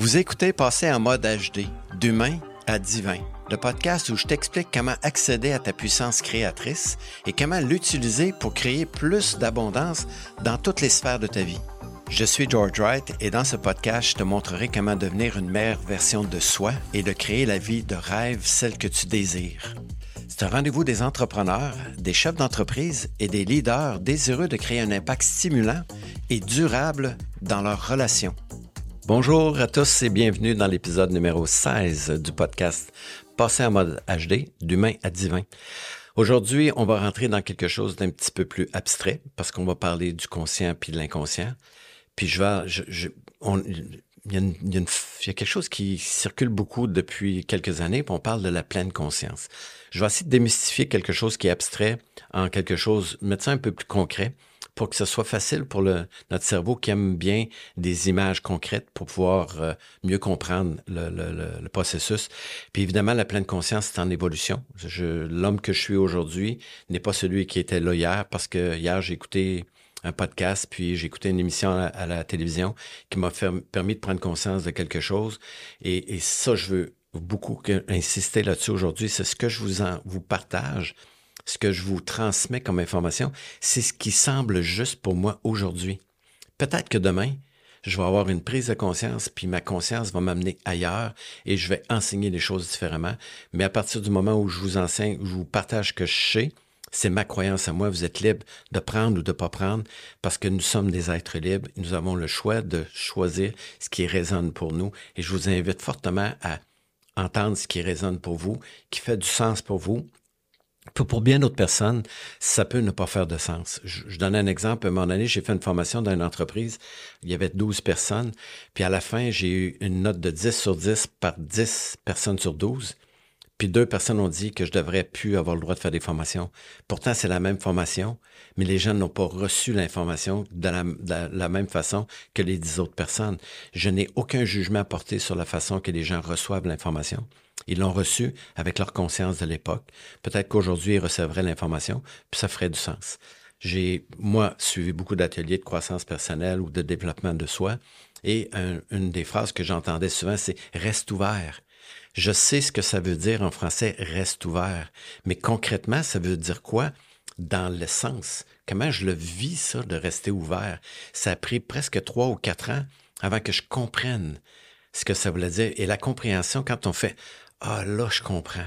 Vous écoutez Passer en mode HD, d'humain à divin, le podcast où je t'explique comment accéder à ta puissance créatrice et comment l'utiliser pour créer plus d'abondance dans toutes les sphères de ta vie. Je suis George Wright et dans ce podcast, je te montrerai comment devenir une meilleure version de soi et de créer la vie de rêve, celle que tu désires. C'est un rendez-vous des entrepreneurs, des chefs d'entreprise et des leaders désireux de créer un impact stimulant et durable dans leurs relations. Bonjour à tous et bienvenue dans l'épisode numéro 16 du podcast « Passer en mode HD, d'humain à divin ». Aujourd'hui, on va rentrer dans quelque chose d'un petit peu plus abstrait parce qu'on va parler du conscient puis de l'inconscient. Puis il y a quelque chose qui circule beaucoup depuis quelques années, puis on parle de la pleine conscience. Je vais essayer de démystifier quelque chose qui est abstrait en quelque chose, mettre ça un peu plus concret, pour que ce soit facile pour notre cerveau qui aime bien des images concrètes pour pouvoir mieux comprendre le processus. Puis évidemment, la pleine conscience, c'est en évolution. L'homme que je suis aujourd'hui n'est pas celui qui était là hier, parce que hier, j'ai écouté un podcast, puis j'ai écouté une émission à la télévision qui m'a permis de prendre conscience de quelque chose. Et ça, je veux beaucoup insister là-dessus aujourd'hui. C'est ce que je vous partage. Ce que je vous transmets comme information, c'est ce qui semble juste pour moi aujourd'hui. Peut-être que demain, je vais avoir une prise de conscience, puis ma conscience va m'amener ailleurs et je vais enseigner les choses différemment. Mais à partir du moment où je vous enseigne, où je vous partage ce que je sais, c'est ma croyance à moi. Vous êtes libre de prendre ou de ne pas prendre parce que nous sommes des êtres libres. Nous avons le choix de choisir ce qui résonne pour nous. Et je vous invite fortement à entendre ce qui résonne pour vous, qui fait du sens pour vous. Pour bien d'autres personnes, ça peut ne pas faire de sens. Je donne un exemple. À un moment donné, j'ai fait une formation dans une entreprise. Il y avait 12 personnes. Puis à la fin, j'ai eu une note de 10 sur 10 par 10 personnes sur 12. Puis 2 personnes ont dit que je ne devrais plus avoir le droit de faire des formations. Pourtant, c'est la même formation, mais les gens n'ont pas reçu l'information de la même façon que les 10 autres personnes. Je n'ai aucun jugement à porter sur la façon que les gens reçoivent l'information. Ils l'ont reçu avec leur conscience de l'époque. Peut-être qu'aujourd'hui, ils recevraient l'information, puis ça ferait du sens. J'ai, moi, suivi beaucoup d'ateliers de croissance personnelle ou de développement de soi, et une des phrases que j'entendais souvent, c'est « reste ouvert ». Je sais ce que ça veut dire en français « reste ouvert », mais concrètement, ça veut dire quoi dans l'essence? Comment je le vis, ça, de rester ouvert? Ça a pris presque 3 ou 4 ans avant que je comprenne ce que ça voulait dire. Et la compréhension, quand on fait « ah, là, je comprends »,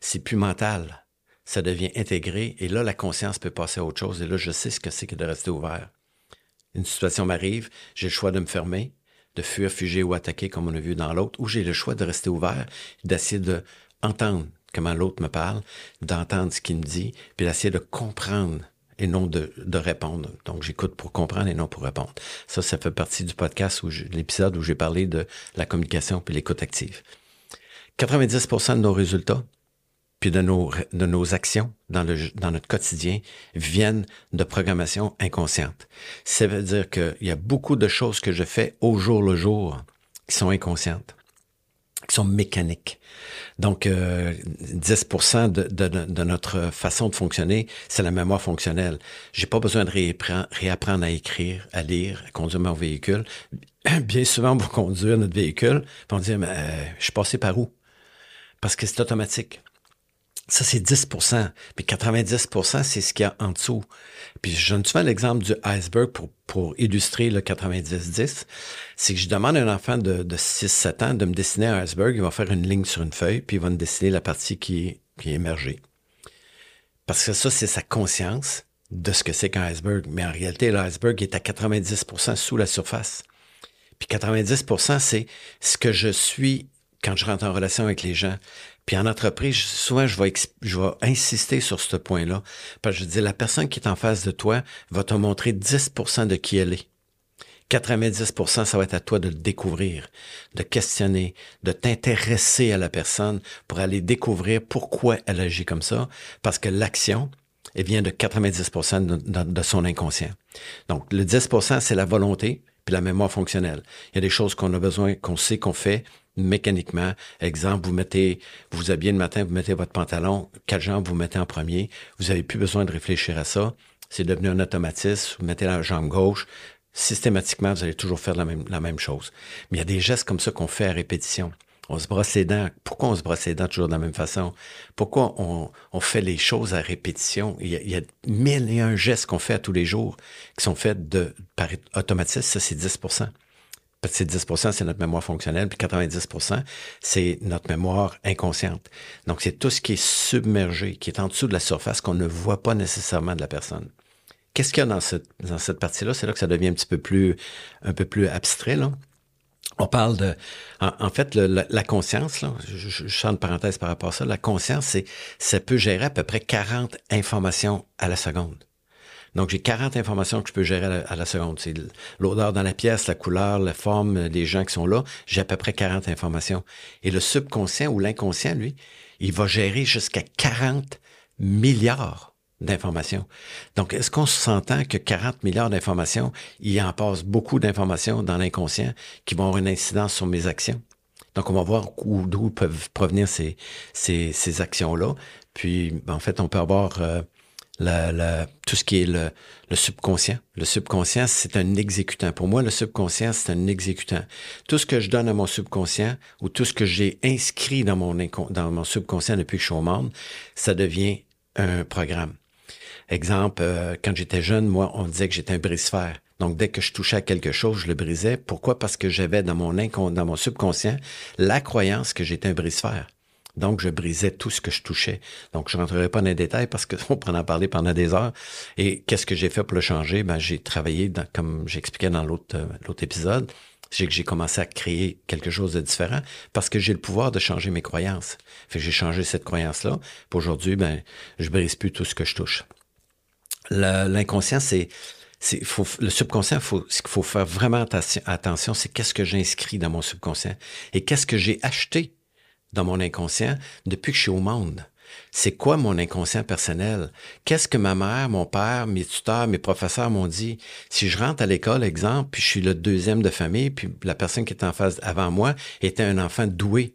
c'est plus mental, ça devient intégré, et là, la conscience peut passer à autre chose, et là, je sais ce que c'est que de rester ouvert. Une situation m'arrive, j'ai le choix de me fermer, de fuir, figer ou attaquer, comme on a vu dans l'autre, ou j'ai le choix de rester ouvert, d'essayer d'entendre comment l'autre me parle, d'entendre ce qu'il me dit, puis d'essayer de comprendre et non de répondre. Donc, j'écoute pour comprendre et non pour répondre. Ça fait partie du podcast, l'épisode où j'ai parlé de la communication puis l'écoute active. 90% de nos résultats puis de nos actions dans notre quotidien viennent de programmation inconsciente. Ça veut dire qu'il y a beaucoup de choses que je fais au jour le jour qui sont inconscientes, qui sont mécaniques. Donc, 10% de notre façon de fonctionner, c'est la mémoire fonctionnelle. J'ai pas besoin de réapprendre à écrire, à lire, à conduire mon véhicule. Bien souvent, pour conduire notre véhicule, on dit « mais je suis passé par où? » Parce que c'est automatique. Ça, c'est 10%. Puis 90%, c'est ce qu'il y a en dessous. Puis je donne souvent l'exemple du iceberg pour illustrer le 90-10. C'est que je demande à un enfant de 6-7 ans de me dessiner un iceberg. Il va faire une ligne sur une feuille, puis il va me dessiner la partie qui est émergée. Parce que ça, c'est sa conscience de ce que c'est qu'un iceberg. Mais en réalité, l'iceberg est à 90% sous la surface. Puis 90%, c'est ce que je suis quand je rentre en relation avec les gens. Puis en entreprise, souvent, je vais insister sur ce point-là. Parce que je dis, la personne qui est en face de toi va te montrer 10% de qui elle est. 90%, ça va être à toi de le découvrir, de questionner, de t'intéresser à la personne pour aller découvrir pourquoi elle agit comme ça. Parce que l'action, elle vient de 90% de son inconscient. Donc, le 10%, c'est la volonté puis la mémoire fonctionnelle. Il y a des choses qu'on a besoin, qu'on sait, qu'on fait mécaniquement. Exemple, vous habillez le matin, vous mettez votre pantalon, quelle jambe vous mettez en premier, vous n'avez plus besoin de réfléchir à ça, c'est devenu un automatisme, vous mettez la jambe gauche, systématiquement, vous allez toujours faire la même chose. Mais il y a des gestes comme ça qu'on fait à répétition. On se brosse les dents. Pourquoi on se brosse les dents toujours de la même façon? Pourquoi on fait les choses à répétition? Il y a 1001 gestes qu'on fait à tous les jours qui sont faits par automatisme. Ça, c'est 10%. Parce que 10%, c'est notre mémoire fonctionnelle, puis 90%, c'est notre mémoire inconsciente. Donc, c'est tout ce qui est submergé, qui est en dessous de la surface, qu'on ne voit pas nécessairement de la personne. Qu'est-ce qu'il y a dans cette partie-là? C'est là que ça devient un peu plus abstrait, là. On parle de... En fait, la conscience, là, je sors une parenthèse par rapport à ça, la conscience, ça peut gérer à peu près 40 informations à la seconde. Donc, j'ai 40 informations que je peux gérer à la seconde. C'est l'odeur dans la pièce, la couleur, la forme des gens qui sont là. J'ai à peu près 40 informations. Et le subconscient ou l'inconscient, lui, il va gérer jusqu'à 40 milliards d'informations. Donc, est-ce qu'on s'entend que 40 milliards d'informations, il en passe beaucoup d'informations dans l'inconscient qui vont avoir une incidence sur mes actions? Donc, on va voir d'où peuvent provenir ces actions-là. Puis, en fait, on peut avoir tout ce qui est le subconscient. Le subconscient, c'est un exécutant. Pour moi, le subconscient, c'est un exécutant. Tout ce que je donne à mon subconscient ou tout ce que j'ai inscrit dans mon subconscient depuis que je suis au monde, ça devient un programme. Exemple, quand j'étais jeune, moi, on disait que j'étais un brise-fer. Donc, dès que je touchais à quelque chose, je le brisais. Pourquoi? Parce que j'avais dans mon subconscient la croyance que j'étais un brise-fer. Donc, je brisais tout ce que je touchais. Donc, je ne rentrerai pas dans les détails parce qu'on pourrait en parler pendant des heures. Et qu'est-ce que j'ai fait pour le changer? Ben, j'ai travaillé, comme j'expliquais dans l'autre épisode, c'est que j'ai commencé à créer quelque chose de différent parce que j'ai le pouvoir de changer mes croyances. Fait que j'ai changé cette croyance-là. Puis aujourd'hui, ben, je brise plus tout ce que je touche. L'inconscient, le subconscient, ce qu'il faut faire vraiment attention, c'est qu'est-ce que j'inscris dans mon subconscient et qu'est-ce que j'ai acheté dans mon inconscient depuis que je suis au monde. C'est quoi mon inconscient personnel? Qu'est-ce que ma mère, mon père, mes tuteurs, mes professeurs m'ont dit? Si je rentre à l'école, exemple, puis je suis le deuxième de famille, puis la personne qui était en face avant moi était un enfant doué.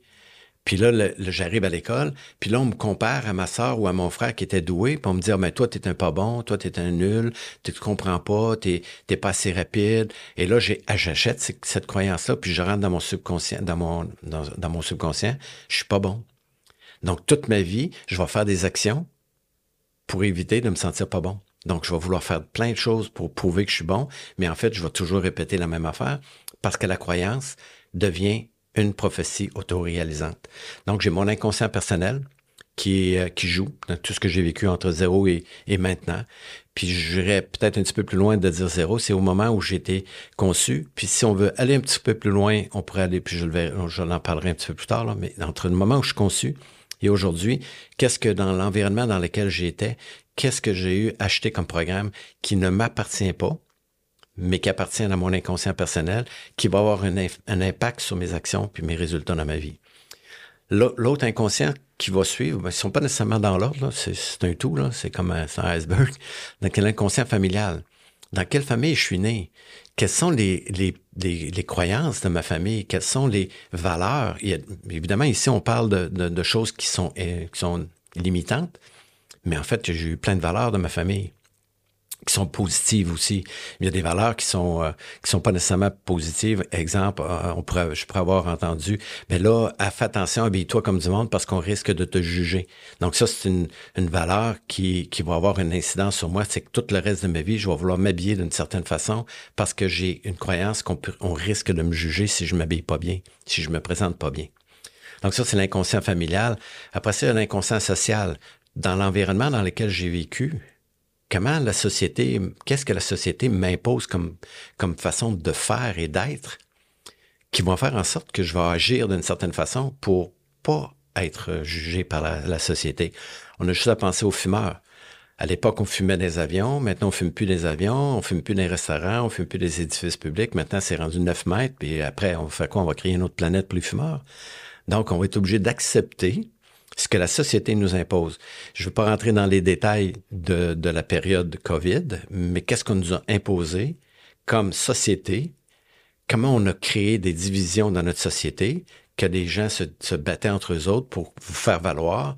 Puis là, j'arrive à l'école, puis là, on me compare à ma soeur ou à mon frère qui était doué, puis on me dit, mais toi, t'es un pas bon, toi, t'es un nul, tu te comprends pas, t'es pas assez rapide. Et là, j'achète cette croyance-là, puis je rentre dans mon subconscient, dans mon subconscient, je suis pas bon. Donc, toute ma vie, je vais faire des actions pour éviter de me sentir pas bon. Donc, je vais vouloir faire plein de choses pour prouver que je suis bon, mais en fait, je vais toujours répéter la même affaire parce que la croyance devient une prophétie autoréalisante. Donc, j'ai mon inconscient personnel qui joue dans tout ce que j'ai vécu entre zéro et maintenant. Puis, j'irais peut-être un petit peu plus loin de dire zéro. C'est au moment où j'ai été conçu. Puis, si on veut aller un petit peu plus loin, on pourrait aller, puis je l'en parlerai un petit peu plus tard, là, mais entre le moment où je suis conçu et aujourd'hui, qu'est-ce que dans l'environnement dans lequel j'étais, qu'est-ce que j'ai eu acheté comme programme qui ne m'appartient pas, mais qui appartiennent à mon inconscient personnel, qui va avoir un impact sur mes actions puis mes résultats dans ma vie. L'autre inconscient qui va suivre, ben, ils ne sont pas nécessairement dans l'ordre, là. C'est un tout, là. C'est comme un iceberg. Donc, l'inconscient familial. Dans quelle famille je suis né? Quelles sont les croyances de ma famille? Quelles sont les valeurs? Évidemment, ici, on parle de choses qui sont limitantes, mais en fait, j'ai eu plein de valeurs de ma famille qui sont positives aussi. Il y a des valeurs qui sont pas nécessairement positives. Exemple, je pourrais avoir entendu, mais là, fais attention, habille-toi comme du monde parce qu'on risque de te juger. Donc ça, c'est une valeur qui va avoir une incidence sur moi. C'est que tout le reste de ma vie, je vais vouloir m'habiller d'une certaine façon parce que j'ai une croyance qu'on risque de me juger si je m'habille pas bien, si je me présente pas bien. Donc ça, c'est l'inconscient familial. Après ça, il y a l'inconscient social. Dans l'environnement dans lequel j'ai vécu, comment la société, qu'est-ce que la société m'impose comme façon de faire et d'être qui vont faire en sorte que je vais agir d'une certaine façon pour pas être jugé par la société. On a juste à penser aux fumeurs. À l'époque, on fumait des avions. Maintenant, on fume plus des avions. On fume plus des restaurants. On fume plus des édifices publics. Maintenant, c'est rendu 9 mètres. Puis après, on fait quoi? On va créer une autre planète pour les fumeurs. Donc, on va être obligé d'accepter ce que la société nous impose. Je ne veux pas rentrer dans les détails de la période COVID, mais qu'est-ce qu'on nous a imposé comme société? Comment on a créé des divisions dans notre société, que les gens se battaient entre eux autres pour vous faire valoir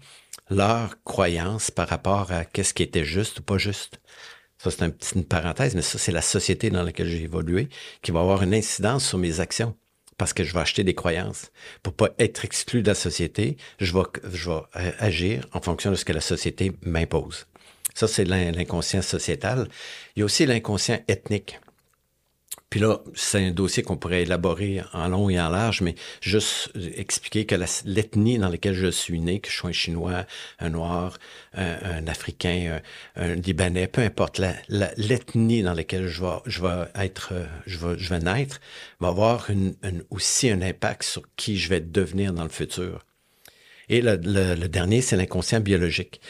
leur croyance par rapport à qu'est-ce qui était juste ou pas juste. Ça, c'est une parenthèse, mais ça, c'est la société dans laquelle j'ai évolué qui va avoir une incidence sur mes actions parce que je vais acheter des croyances. Pour ne pas être exclu de la société, je vais agir en fonction de ce que la société m'impose. Ça, c'est l'inconscient sociétal. Il y a aussi l'inconscient ethnique. Puis là, c'est un dossier qu'on pourrait élaborer en long et en large, mais juste expliquer que l'ethnie dans laquelle je suis né, que je sois un Chinois, un Noir, un Africain, un Libanais, peu importe, l'ethnie dans laquelle je vais naître va avoir aussi un impact sur qui je vais devenir dans le futur. Et le dernier, c'est l'inconscient biologique.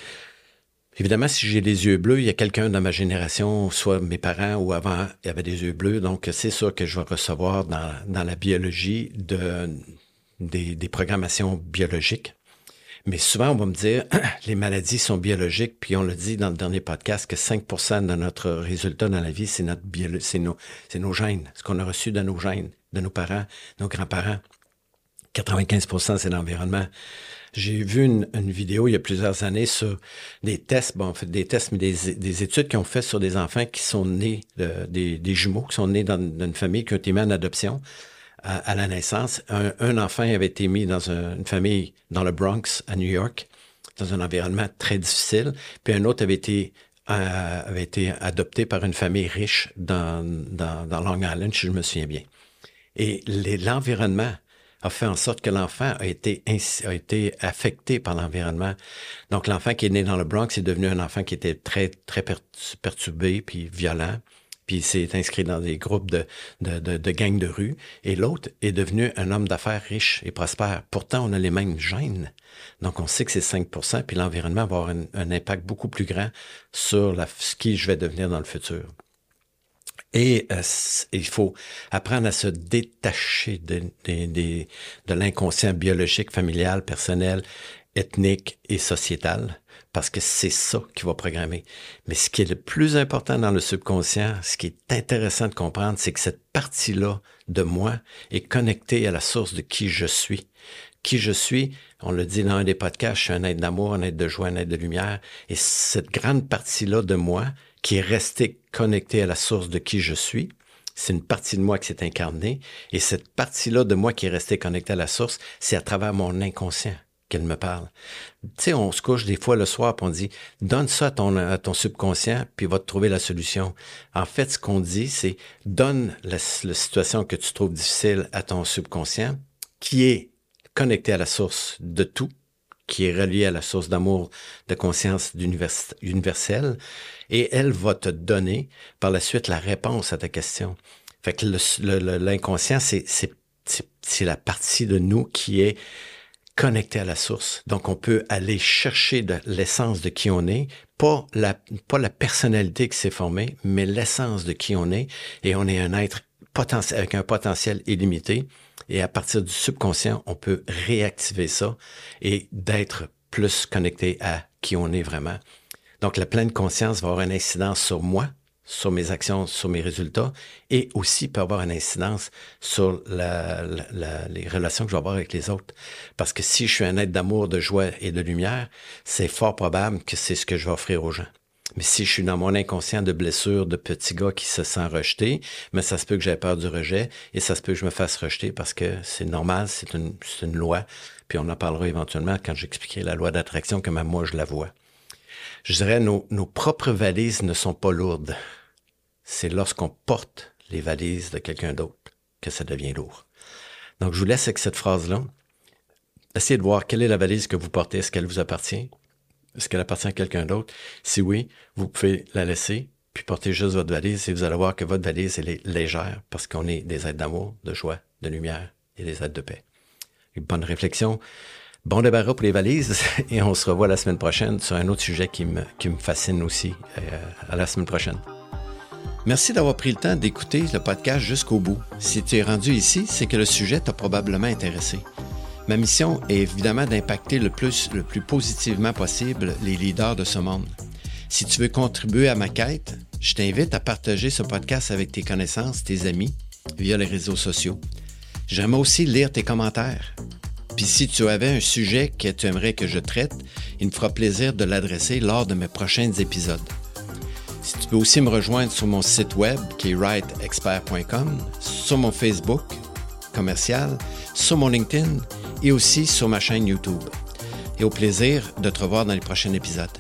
Évidemment, si j'ai les yeux bleus, il y a quelqu'un dans ma génération, soit mes parents ou avant, il avait des yeux bleus. Donc, c'est sûr que je vais recevoir dans la biologie des programmations biologiques. Mais souvent, on va me dire, les maladies sont biologiques. Puis on le dit dans le dernier podcast que 5% de notre résultat dans la vie, c'est nos gènes, ce qu'on a reçu de nos gènes, de nos parents, nos grands-parents. 95% c'est l'environnement. J'ai vu une vidéo il y a plusieurs années sur des tests, mais des études qui ont fait sur des enfants qui sont nés, des jumeaux qui sont nés dans une famille qui ont été mis en adoption à la naissance. Un enfant avait été mis dans une famille dans le Bronx à New York, dans un environnement très difficile, puis un autre avait été adopté par une famille riche dans Long Island, si je me souviens bien. Et l'environnement a fait en sorte que l'enfant a été affecté par l'environnement. Donc, l'enfant qui est né dans le Bronx est devenu un enfant qui était très, très perturbé puis violent. Puis, il s'est inscrit dans des groupes de gangs de rue. Et l'autre est devenu un homme d'affaires riche et prospère. Pourtant, on a les mêmes gènes. Donc, on sait que c'est 5%. Puis, l'environnement va avoir un impact beaucoup plus grand sur ce qui je vais devenir dans le futur. Et il faut apprendre à se détacher de l'inconscient biologique, familial, personnel, ethnique et sociétal, parce que c'est ça qui va programmer. Mais ce qui est le plus important dans le subconscient, ce qui est intéressant de comprendre, c'est que cette partie-là de moi est connectée à la source de qui je suis. Qui je suis, on le dit dans un des podcasts, je suis un être d'amour, un être de joie, un être de lumière. Et cette grande partie-là de moi qui est restée connectée à la source de qui je suis, c'est une partie de moi qui s'est incarnée. Et cette partie-là de moi qui est restée connectée à la source, c'est à travers mon inconscient qu'elle me parle. Tu sais, on se couche des fois le soir et on dit « Donne ça à ton subconscient puis il va te trouver la solution. » En fait, ce qu'on dit, c'est « Donne la situation que tu trouves difficile à ton subconscient qui est connecté à la source de tout, qui est reliée à la source d'amour, de conscience universelle, et elle va te donner par la suite la réponse à ta question. Fait que l'inconscient, c'est la partie de nous qui est connectée à la source. Donc, on peut aller chercher l'essence de qui on est, pas la personnalité qui s'est formée, mais l'essence de qui on est, et on est un être avec un potentiel illimité. Et à partir du subconscient, on peut réactiver ça et d'être plus connecté à qui on est vraiment. Donc, la pleine conscience va avoir une incidence sur moi, sur mes actions, sur mes résultats, et aussi peut avoir une incidence sur les relations que je vais avoir avec les autres. Parce que si je suis un être d'amour, de joie et de lumière, c'est fort probable que c'est ce que je vais offrir aux gens. Mais si je suis dans mon inconscient de blessure, de petit gars qui se sent rejeté, mais ça se peut que j'aie peur du rejet et ça se peut que je me fasse rejeter parce que c'est normal, c'est une loi. Puis on en parlera éventuellement quand j'expliquerai la loi d'attraction, comment moi je la vois. Je dirais, nos propres valises ne sont pas lourdes. C'est lorsqu'on porte les valises de quelqu'un d'autre que ça devient lourd. Donc, je vous laisse avec cette phrase-là. Essayez de voir quelle est la valise que vous portez, est-ce qu'elle vous appartient? Est-ce qu'elle appartient à quelqu'un d'autre? Si oui, vous pouvez la laisser, puis porter juste votre valise et vous allez voir que votre valise, elle est légère parce qu'on est des êtres d'amour, de joie, de lumière et des êtres de paix. Une bonne réflexion, bon débarras pour les valises et on se revoit la semaine prochaine sur un autre sujet qui me fascine aussi. À la semaine prochaine. Merci d'avoir pris le temps d'écouter le podcast jusqu'au bout. Si tu es rendu ici, c'est que le sujet t'a probablement intéressé. Ma mission est évidemment d'impacter le plus positivement possible les leaders de ce monde. Si tu veux contribuer à ma quête, je t'invite à partager ce podcast avec tes connaissances, tes amis, via les réseaux sociaux. J'aimerais aussi lire tes commentaires. Puis si tu avais un sujet que tu aimerais que je traite, il me fera plaisir de l'adresser lors de mes prochains épisodes. Si tu peux aussi me rejoindre sur mon site web qui est wrightexpert.com, sur mon Facebook commercial, sur mon LinkedIn et aussi sur ma chaîne YouTube. Et au plaisir de te revoir dans les prochains épisodes.